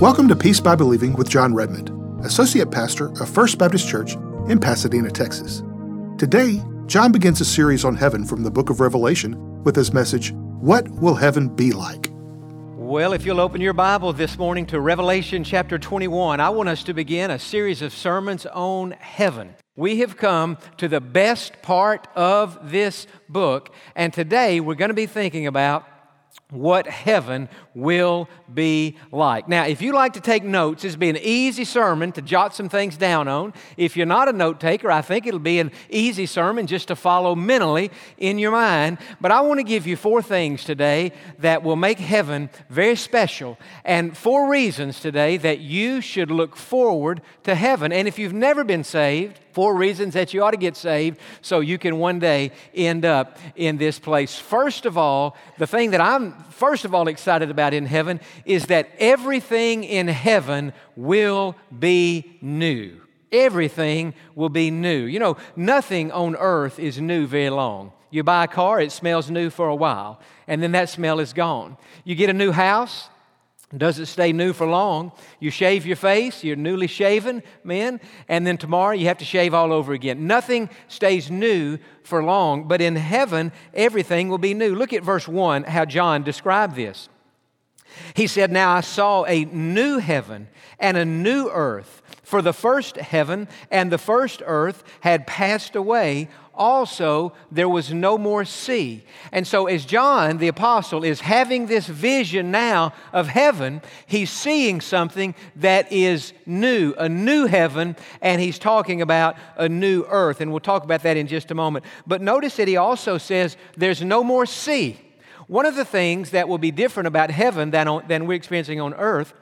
Welcome to Peace by Believing with John Redmond, Associate Pastor of First Baptist Church in Pasadena, Texas. Today, John begins a series on heaven from the book of Revelation with his message, What Will Heaven Be Like? Well, if you'll open your Bible this morning to Revelation chapter 21, I want us to begin a series of sermons on heaven. We have come to the best part of this book, and today we're going to be thinking about what heaven will be like. Now, if you like to take notes, this will be an easy sermon to jot some things down on. If you're not a note taker, I think it'll be an easy sermon just to follow mentally in your mind. But I want to give you four things today that will make heaven very special, and four reasons today that you should look forward to heaven. And if you've never been saved, four reasons that you ought to get saved so you can one day end up in this place. First of all, the thing that I'm excited about in heaven is that everything in heaven will be new. Everything will be new. You know, nothing on earth is new very long. You buy a car, it smells new for a while, and then that smell is gone. You get a new house, doesn't stay new for long. You shave your face, you're newly shaven, men, and then tomorrow you have to shave all over again. Nothing stays new for long, but in heaven, everything will be new. Look at verse 1, how John described this. He said, "Now I saw a new heaven and a new earth, for the first heaven and the first earth had passed away. Also, there was no more sea." And so as John, the apostle, is having this vision now of heaven, he's seeing something that is new, a new heaven, and he's talking about a new earth. And we'll talk about that in just a moment. But notice that he also says there's no more sea. One of the things that will be different about heaven than we're experiencing on earth,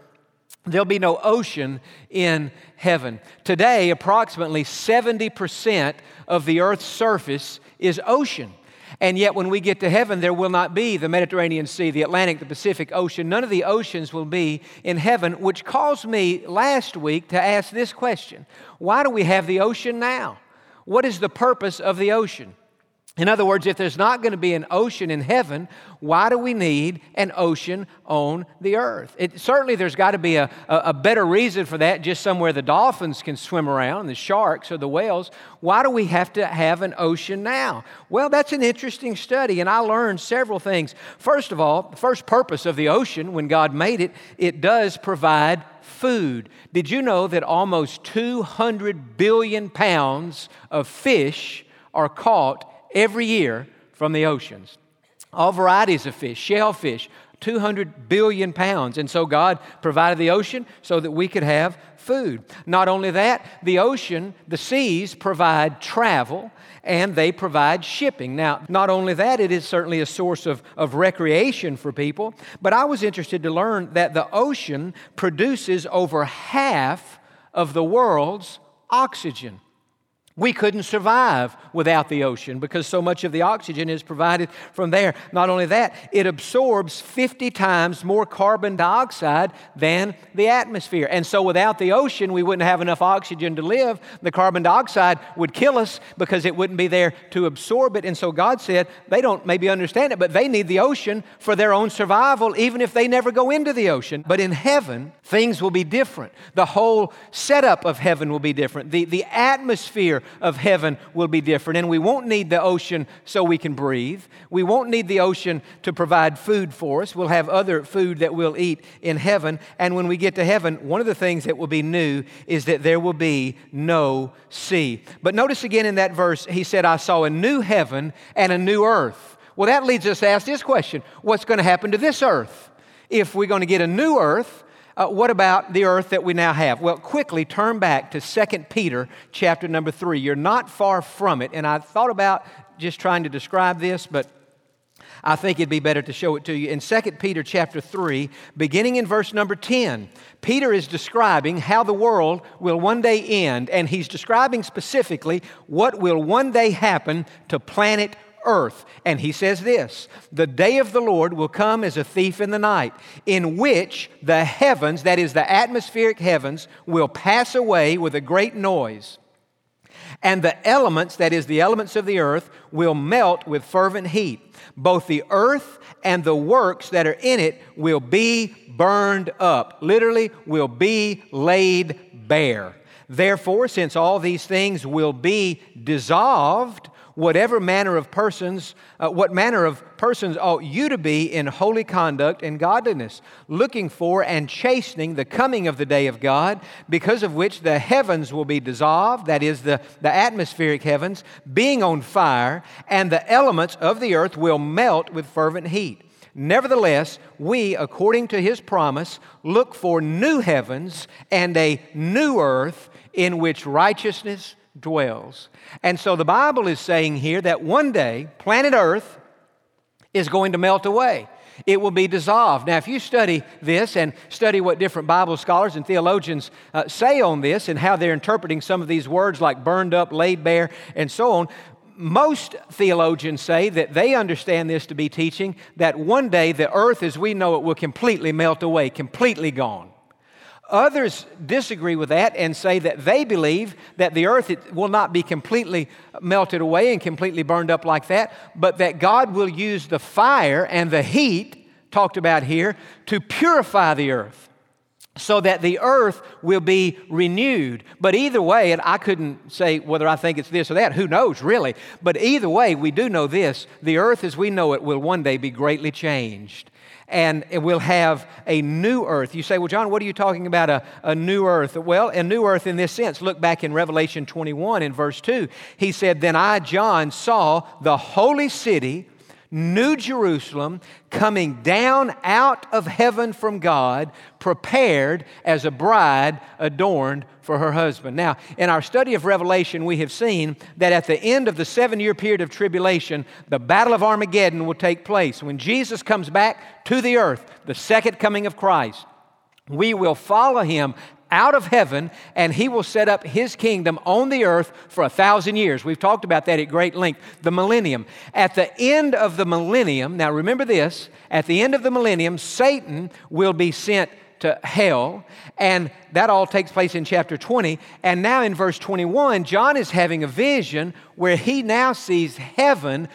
there'll be no ocean in heaven. Today, approximately 70% of the earth's surface is ocean. And yet when we get to heaven, there will not be the Mediterranean Sea, the Atlantic, the Pacific Ocean. None of the oceans will be in heaven, which caused me last week to ask this question. Why do we have the ocean now? What is the purpose of the ocean? In other words, if there's not going to be an ocean in heaven, why do we need an ocean on the earth? Certainly there's got to be a better reason for that, just somewhere the dolphins can swim around, the sharks or the whales. Why do we have to have an ocean now? Well, that's an interesting study, and I learned several things. First of all, the first purpose of the ocean, when God made it, it does provide food. Did you know that almost 200 billion pounds of fish are caught every year from the oceans? All varieties of fish, shellfish, 200 billion pounds. And so God provided the ocean so that we could have food. Not only that, the ocean, the seas provide travel and they provide shipping. Now, not only that, it is certainly a source of recreation for people, but I was interested to learn that the ocean produces over half of the world's oxygen. We couldn't survive without the ocean because so much of the oxygen is provided from there. Not only that, it absorbs 50 times more carbon dioxide than the atmosphere. And so without the ocean, we wouldn't have enough oxygen to live. The carbon dioxide would kill us because it wouldn't be there to absorb it. And so God said, they don't maybe understand it, but they need the ocean for their own survival, even if they never go into the ocean. But in heaven, things will be different. The whole setup of heaven will be different. The atmosphere of heaven will be different, and we won't need the ocean so we can breathe. We won't need the ocean to provide food for us. We'll have other food that we'll eat in heaven, and when we get to heaven, one of the things that will be new is that there will be no sea. But notice again in that verse, he said, "I saw a new heaven and a new earth." Well, that leads us to ask this question: what's going to happen to this earth? If we're going to get a new earth, what about the earth that we now have? Well, quickly turn back to 2 Peter chapter number 3. You're not far from it, and I thought about just trying to describe this, but I think it'd be better to show it to you. In 2 Peter chapter 3, beginning in verse number 10, Peter is describing how the world will one day end, and he's describing specifically what will one day happen to planet earth. And he says this, the day of the Lord will come as a thief in the night, in which the heavens, that is the atmospheric heavens, will pass away with a great noise. And the elements, that is the elements of the earth, will melt with fervent heat. Both the earth and the works that are in it will be burned up, literally will be laid bare. Therefore, since all these things will be dissolved, what manner of persons ought you to be in holy conduct and godliness, looking for and chastening the coming of the day of God, because of which the heavens will be dissolved, that is the atmospheric heavens, being on fire, and the elements of the earth will melt with fervent heat. Nevertheless, we, according to his promise, look for new heavens and a new earth in which righteousness dwells. And so the Bible is saying here that one day planet Earth is going to melt away. It will be dissolved. Now, if you study this and study what different Bible scholars and theologians say on this and how they're interpreting some of these words like burned up, laid bare, and so on, most theologians say that they understand this to be teaching that one day the earth as we know it will completely melt away, completely gone. Others disagree with that and say that they believe that the earth will not be completely melted away and completely burned up like that, but that God will use the fire and the heat talked about here to purify the earth so that the earth will be renewed. But either way, and I couldn't say whether I think it's this or that, who knows really, but either way we do know this, the earth as we know it will one day be greatly changed. And it will have a new earth. You say, well, John, what are you talking about, a new earth? Well, a new earth in this sense. Look back in Revelation 21 in verse 2. He said, then I, John, saw the holy city, New Jerusalem, coming down out of heaven from God, prepared as a bride adorned for her husband. Now, in our study of Revelation, we have seen that at the end of the 7-year period of tribulation, the battle of Armageddon will take place. When Jesus comes back to the earth, the second coming of Christ, we will follow him out of heaven, and he will set up his kingdom on the earth for 1,000 years. We've talked about that at great length, the millennium. At the end of the millennium, now remember this, at the end of the millennium, Satan will be sent to hell, and that all takes place in chapter 20. And now in verse 21, John is having a vision where he now sees heaven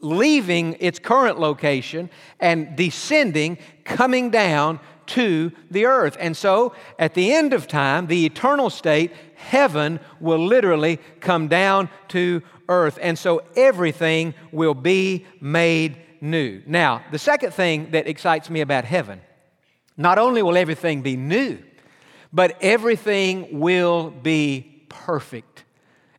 leaving its current location and descending, coming down to the earth. And so at the end of time, the eternal state, heaven will literally come down to earth. And so everything will be made new. Now, the second thing that excites me about heaven, not only will everything be new, but everything will be perfect.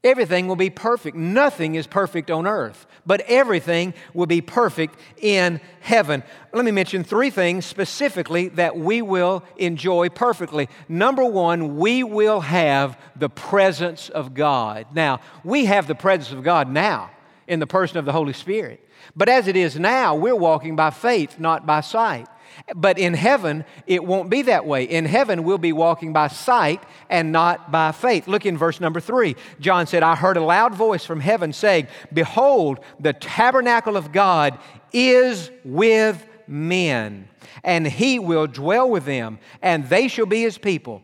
Everything will be perfect. Nothing is perfect on earth, but everything will be perfect in heaven. Let me mention three things specifically that we will enjoy perfectly. Number one, we will have the presence of God. Now, we have the presence of God now in the person of the Holy Spirit. But as it is now, we're walking by faith, not by sight. But in heaven, it won't be that way. In heaven, we'll be walking by sight and not by faith. Look in verse number 3. John said, I heard a loud voice from heaven saying, behold, the tabernacle of God is with men, and he will dwell with them, and they shall be his people.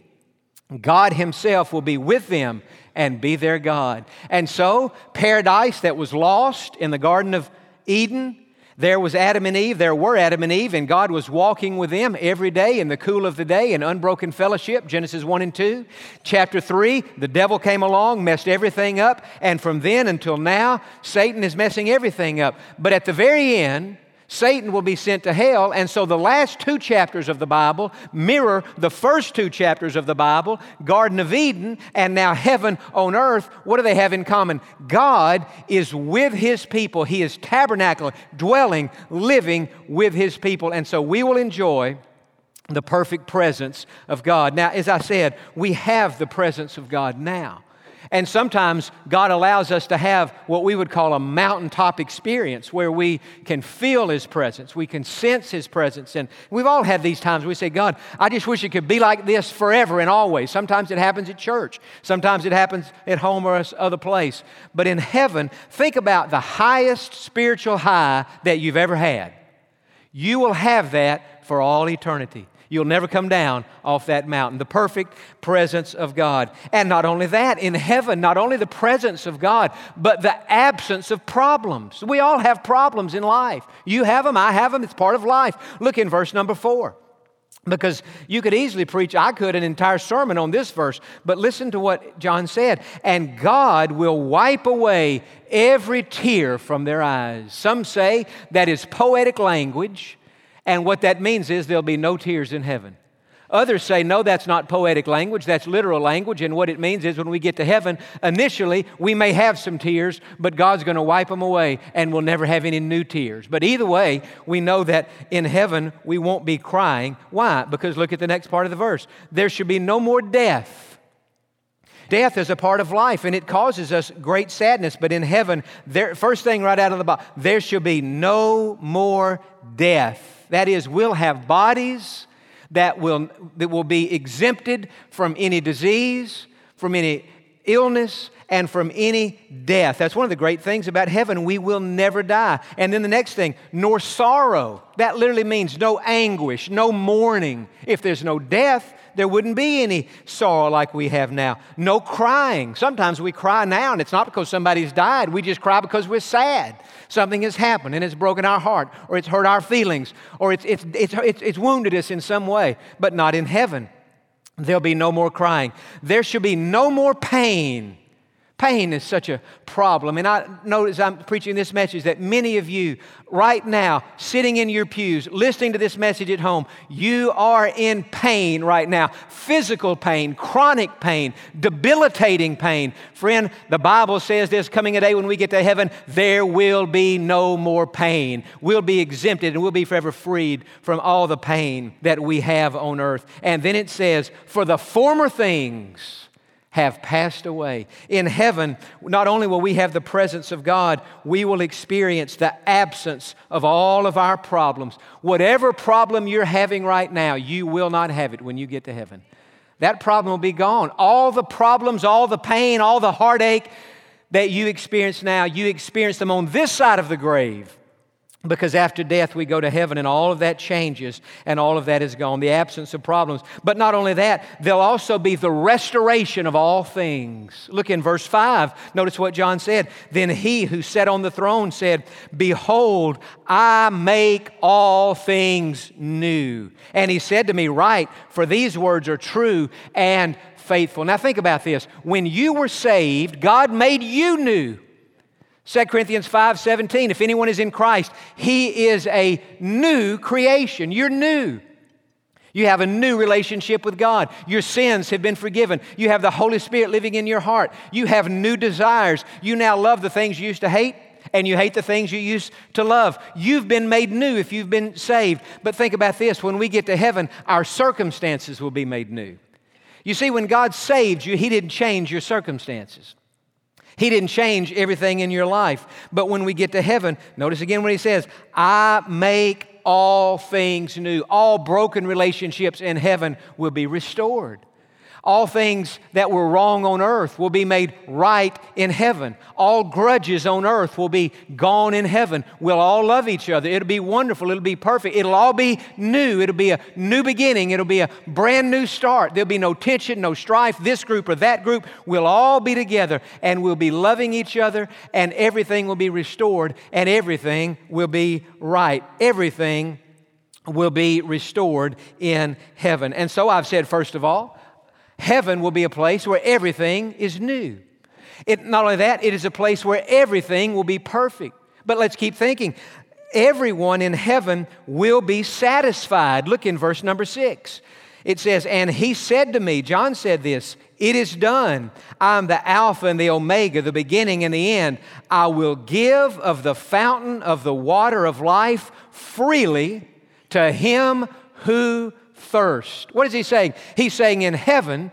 God himself will be with them and be their God. And so, paradise that was lost in the Garden of Eden, there were Adam and Eve, and God was walking with them every day in the cool of the day in unbroken fellowship, Genesis 1 and 2. Chapter 3, the devil came along, messed everything up, and from then until now, Satan is messing everything up. But at the very end, Satan will be sent to hell, and so the last two chapters of the Bible mirror the first two chapters of the Bible, Garden of Eden, and now heaven on earth. What do they have in common? God is with his people. He is tabernacle, dwelling, living with his people, and so we will enjoy the perfect presence of God. Now, as I said, we have the presence of God now. And sometimes God allows us to have what we would call a mountaintop experience where we can feel His presence, we can sense His presence. And we've all had these times where we say, God, I just wish it could be like this forever and always. Sometimes it happens at church. Sometimes it happens at home or other place. But in heaven, think about the highest spiritual high that you've ever had. You will have that for all eternity. You'll never come down off that mountain. The perfect presence of God. And not only that, in heaven, not only the presence of God, but the absence of problems. We all have problems in life. You have them, I have them, it's part of life. Look in verse number 4. Because you could easily preach, I could, an entire sermon on this verse. But listen to what John said. And God will wipe away every tear from their eyes. Some say that is poetic language. And what that means is there'll be no tears in heaven. Others say, no, that's not poetic language, that's literal language. And what it means is when we get to heaven, initially, we may have some tears, but God's going to wipe them away and we'll never have any new tears. But either way, we know that in heaven, we won't be crying. Why? Because look at the next part of the verse. There should be no more death. Death is a part of life, and it causes us great sadness. But in heaven, there, first thing right out of the box, there shall be no more death. That is, we'll have bodies that will be exempted from any disease, from any illness, and from any death. That's one of the great things about heaven. We will never die. And then the next thing, nor sorrow. That literally means no anguish, no mourning. If there's no death, there wouldn't be any sorrow like we have now. No crying. Sometimes we cry now, and it's not because somebody's died. We just cry because we're sad. Something has happened, and it's broken our heart, or it's hurt our feelings, or it's wounded us in some way, but not in heaven. There'll be no more crying. There should be no more pain. Pain is such a problem. And I know as I'm preaching this message that many of you right now, sitting in your pews, listening to this message at home, you are in pain right now. Physical pain, chronic pain, debilitating pain. Friend, the Bible says there's coming a day when we get to heaven, there will be no more pain. We'll be exempted and we'll be forever freed from all the pain that we have on earth. And then it says, for the former things have passed away. In heaven, not only will we have the presence of God, we will experience the absence of all of our problems. Whatever problem you're having right now, you will not have it when you get to heaven. That problem will be gone. All the problems, all the pain, all the heartache that you experience now, you experience them on this side of the grave. Because after death, we go to heaven, and all of that changes, and all of that is gone, the absence of problems. But not only that, there'll also be the restoration of all things. Look in verse 5. Notice what John said. Then he who sat on the throne said, behold, I make all things new. And he said to me, write, for these words are true and faithful. Now think about this. When you were saved, God made you new. 2 Corinthians 5:17, if anyone is in Christ, he is a new creation. You're new. You have a new relationship with God. Your sins have been forgiven. You have the Holy Spirit living in your heart. You have new desires. You now love the things you used to hate, and you hate the things you used to love. You've been made new if you've been saved. But think about this. When we get to heaven, our circumstances will be made new. You see, when God saved you, He didn't change your circumstances. He didn't change everything in your life. But when we get to heaven, notice again when he says, I make all things new. All broken relationships in heaven will be restored. All things that were wrong on earth will be made right in heaven. All grudges on earth will be gone in heaven. We'll all love each other. It'll be wonderful. It'll be perfect. It'll all be new. It'll be a new beginning. It'll be a brand new start. There'll be no tension, no strife, this group or that group. We'll all be together and we'll be loving each other, and everything will be restored and everything will be right. Everything will be restored in heaven. And so I've said, first of all, heaven will be a place where everything is new. Not only that, it is a place where everything will be perfect. But let's keep thinking. Everyone in heaven will be satisfied. Look in verse number 6. It says, and he said to me, John said this, it is done. I'm the Alpha and the Omega, the beginning and the end. I will give of the fountain of the water of life freely to him who thirsts. What is he saying? He's saying in heaven,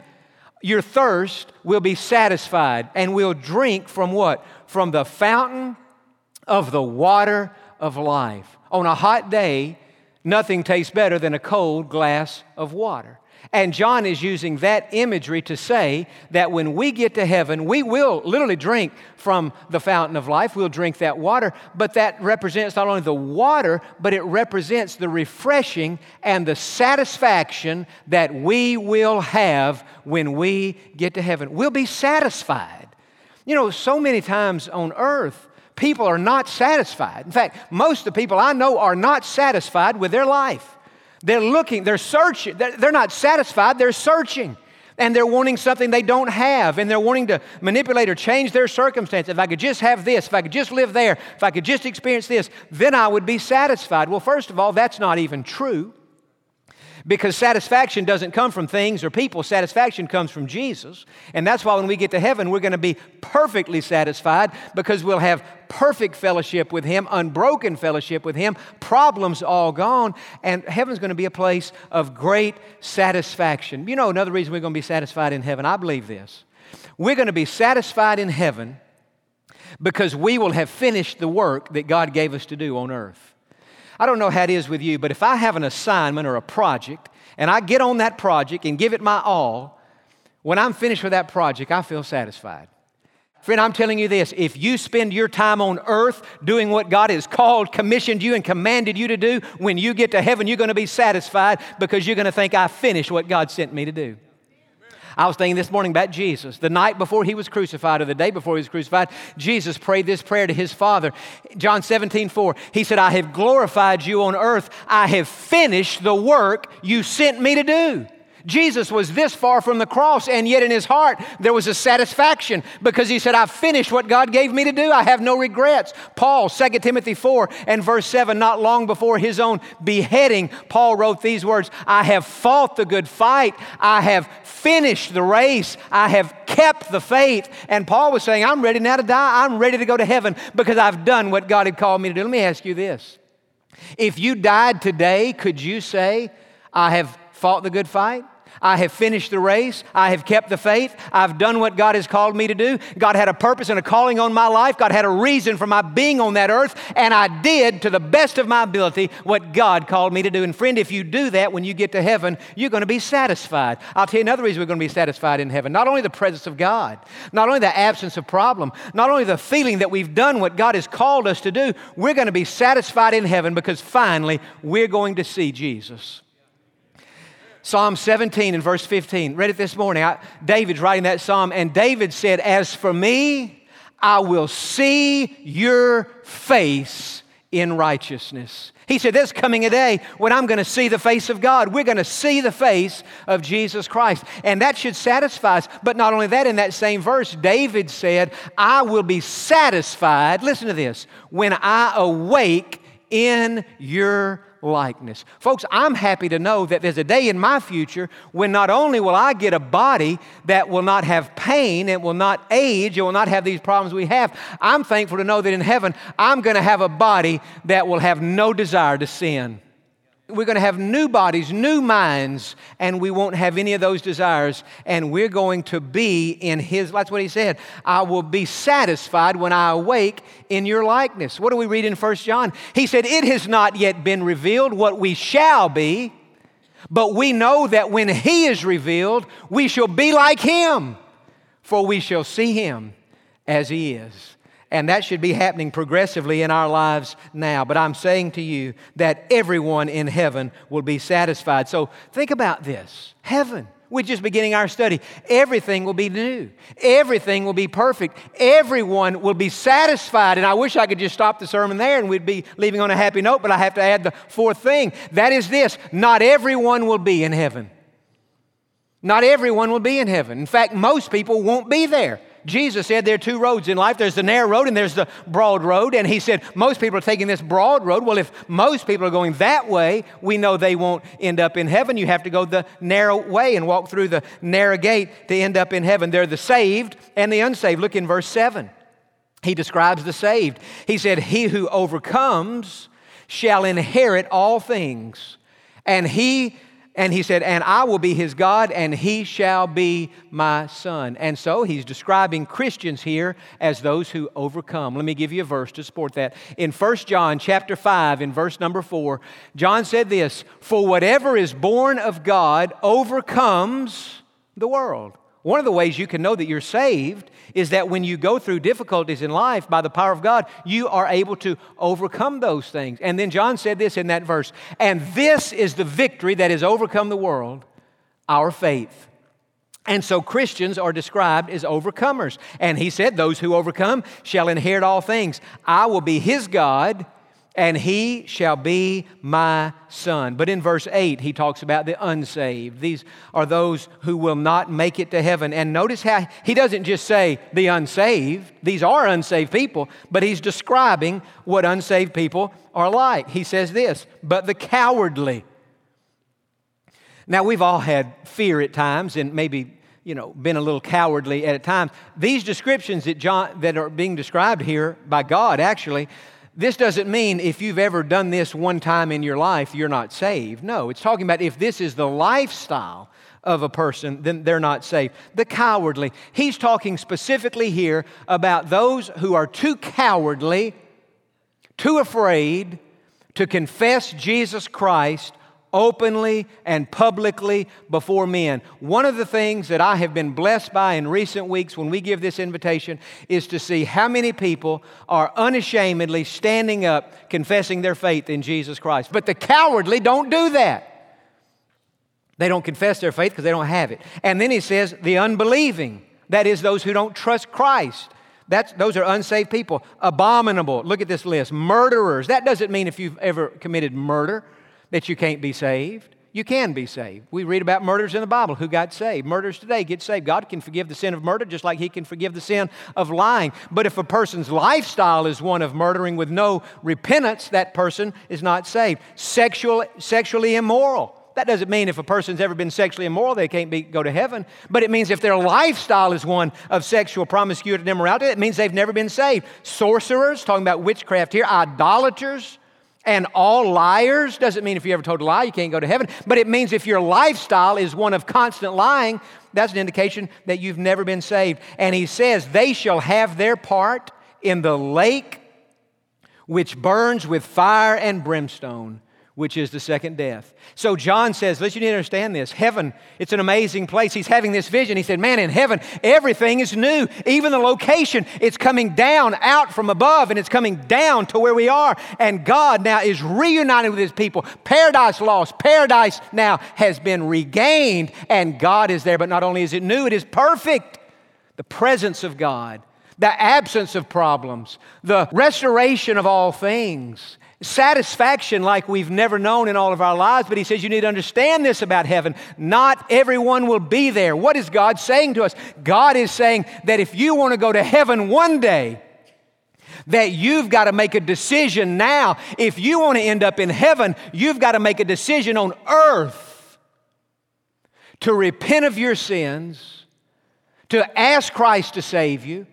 your thirst will be satisfied, and will drink from what? From the fountain of the water of life. On a hot day, nothing tastes better than a cold glass of water. And John is using that imagery to say that when we get to heaven, we will literally drink from the fountain of life. We'll drink that water, but that represents not only the water, but it represents the refreshing and the satisfaction that we will have when we get to heaven. We'll be satisfied. You know, so many times on earth, people are not satisfied. In fact, most of the people I know are not satisfied with their life. They're looking, they're searching. They're not satisfied, they're searching. And they're wanting something they don't have. And they're wanting to manipulate or change their circumstances. If I could just have this, if I could just live there, if I could just experience this, then I would be satisfied. Well, first of all, that's not even true. Because satisfaction doesn't come from things or people. Satisfaction comes from Jesus. And that's why when we get to heaven, we're going to be perfectly satisfied, because we'll have perfect fellowship with Him, unbroken fellowship with Him, problems all gone. And heaven's going to be a place of great satisfaction. You know, another reason we're going to be satisfied in heaven, I believe this. We're going to be satisfied in heaven because we will have finished the work that God gave us to do on earth. I don't know how it is with you, but if I have an assignment or a project, and I get on that project and give it my all, when I'm finished with that project, I feel satisfied. Friend, I'm telling you this, if you spend your time on earth doing what God has called, commissioned you, and commanded you to do, when you get to heaven, you're going to be satisfied, because you're going to think, I finished what God sent me to do. I was thinking this morning about Jesus. The night before He was crucified, or the day before He was crucified, Jesus prayed this prayer to His Father. John 17:4, He said, I have glorified you on earth. I have finished the work you sent me to do. Jesus was this far from the cross, and yet in His heart there was a satisfaction, because He said, I finished what God gave me to do. I have no regrets. Paul, 2 Timothy 4 and verse 7, not long before his own beheading, Paul wrote these words, I have fought the good fight. I have finished the race. I have kept the faith. And Paul was saying, I'm ready now to die. I'm ready to go to heaven because I've done what God had called me to do. Let me ask you this. If you died today, could you say, I have fought the good fight? I have finished the race. I have kept the faith. I've done what God has called me to do. God had a purpose and a calling on my life. God had a reason for my being on that earth. And I did, to the best of my ability, what God called me to do. And friend, if you do that, when you get to heaven, you're going to be satisfied. I'll tell you another reason we're going to be satisfied in heaven. Not only the presence of God, not only the absence of problem, not only the feeling that we've done what God has called us to do, we're going to be satisfied in heaven because finally we're going to see Jesus. Psalm 17 and verse 15, read it this morning. David's writing that psalm, and David said, as for me, I will see your face in righteousness. He said, there's coming a day when I'm going to see the face of God. We're going to see the face of Jesus Christ. And that should satisfy us. But not only that, in that same verse, David said, I will be satisfied, listen to this, when I awake in your likeness. Folks, I'm happy to know that there's a day in my future when not only will I get a body that will not have pain, it will not age, it will not have these problems we have. I'm thankful to know that in heaven, I'm going to have a body that will have no desire to sin. We're going to have new bodies, new minds, and we won't have any of those desires, and we're going to be in His, that's what He said, I will be satisfied when I awake in your likeness. What do we read in 1 John? He said, it has not yet been revealed what we shall be, but we know that when He is revealed, we shall be like Him, for we shall see Him as He is. And that should be happening progressively in our lives now. But I'm saying to you that everyone in heaven will be satisfied. So think about this. Heaven. We're just beginning our study. Everything will be new. Everything will be perfect. Everyone will be satisfied. And I wish I could just stop the sermon there and we'd be leaving on a happy note, but I have to add the fourth thing. That is this. Not everyone will be in heaven. Not everyone will be in heaven. In fact, most people won't be there. Jesus said there are two roads in life. There's the narrow road and there's the broad road. And He said most people are taking this broad road. Well, if most people are going that way, we know they won't end up in heaven. You have to go the narrow way and walk through the narrow gate to end up in heaven. They're the saved and the unsaved. Look in verse 7. He describes the saved. He said, he who overcomes shall inherit all things, and he And he said, and I will be his God, and he shall be my son. And so he's describing Christians here as those who overcome. Let me give you a verse to support that. In 1 John chapter 5, in verse number 4, John said this, for whatever is born of God overcomes the world. One of the ways you can know that you're saved is that when you go through difficulties in life by the power of God, you are able to overcome those things. And then John said this in that verse, and this is the victory that has overcome the world, our faith. And so Christians are described as overcomers. And he said, those who overcome shall inherit all things. I will be his God, and he shall be my son. But in verse 8, he talks about the unsaved. These are those who will not make it to heaven. And notice how he doesn't just say the unsaved. These are unsaved people, but he's describing what unsaved people are like. He says this, but the cowardly. Now, we've all had fear at times and maybe, been a little cowardly at times. These descriptions that are being described here by God, actually, this doesn't mean if you've ever done this one time in your life, you're not saved. No, it's talking about if this is the lifestyle of a person, then they're not saved. The cowardly. He's talking specifically here about those who are too cowardly, too afraid to confess Jesus Christ openly and publicly before men. One of the things that I have been blessed by in recent weeks when we give this invitation is to see how many people are unashamedly standing up, confessing their faith in Jesus Christ. But the cowardly don't do that. They don't confess their faith because they don't have it. And then he says, the unbelieving, that is those who don't trust Christ. Those are unsaved people. Abominable, look at this list. Murderers, that doesn't mean if you've ever committed murder that you can't be saved. You can be saved. We read about murders in the Bible who got saved. Murders today get saved. God can forgive the sin of murder just like he can forgive the sin of lying. But if a person's lifestyle is one of murdering with no repentance, that person is not saved. Sexually immoral. That doesn't mean if a person's ever been sexually immoral, they can't go to heaven. But it means if their lifestyle is one of sexual promiscuity and immorality, it means they've never been saved. Sorcerers, talking about witchcraft here. Idolaters. And all liars doesn't mean if you ever told a lie, you can't go to heaven. But it means if your lifestyle is one of constant lying, that's an indication that you've never been saved. And he says, they shall have their part in the lake which burns with fire and brimstone, which is the second death. So John says, listen, you need to understand this. Heaven, it's an amazing place. He's having this vision. He said, man, in heaven, everything is new. Even the location, it's coming down out from above, and it's coming down to where we are. And God now is reunited with his people. Paradise lost. Paradise now has been regained, and God is there. But not only is it new, it is perfect. The presence of God, the absence of problems, the restoration of all things, satisfaction like we've never known in all of our lives. But he says you need to understand this about heaven. Not everyone will be there. What is God saying to us? God is saying that if you want to go to heaven one day, that you've got to make a decision now. If you want to end up in heaven, you've got to make a decision on earth to repent of your sins, to ask Christ to save you,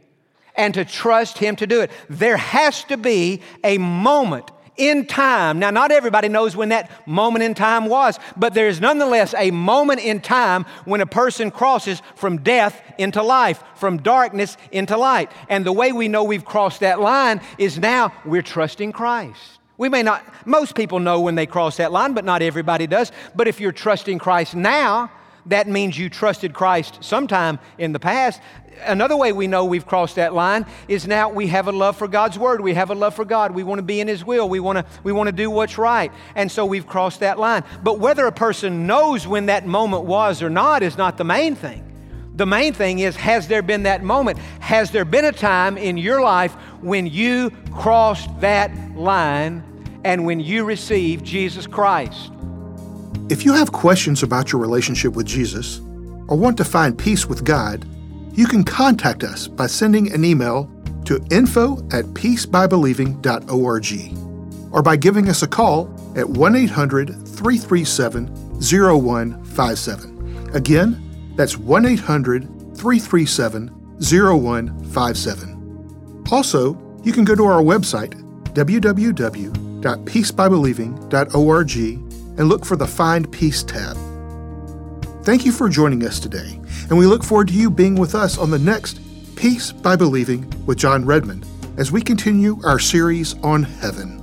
and to trust him to do it. There has to be a moment in time. Now, not everybody knows when that moment in time was, but there is nonetheless a moment in time when a person crosses from death into life, from darkness into light. And the way we know we've crossed that line is now we're trusting Christ. We may not, most people know when they cross that line, but not everybody does. But if you're trusting Christ now, that means you trusted Christ sometime in the past. Another way we know we've crossed that line is now we have a love for God's Word. We have a love for God. We want to be in His will. We want to do what's right. And so we've crossed that line. But whether a person knows when that moment was or not is not the main thing. The main thing is, has there been that moment? Has there been a time in your life when you crossed that line and when you received Jesus Christ? If you have questions about your relationship with Jesus or want to find peace with God, you can contact us by sending an email to info@peacebybelieving.org or by giving us a call at 1-800-337-0157. Again, that's 1-800-337-0157. Also, you can go to our website, www.peacebybelieving.org, and look for the Find Peace tab. Thank you for joining us today, and we look forward to you being with us on the next Peace by Believing with John Redmond as we continue our series on heaven.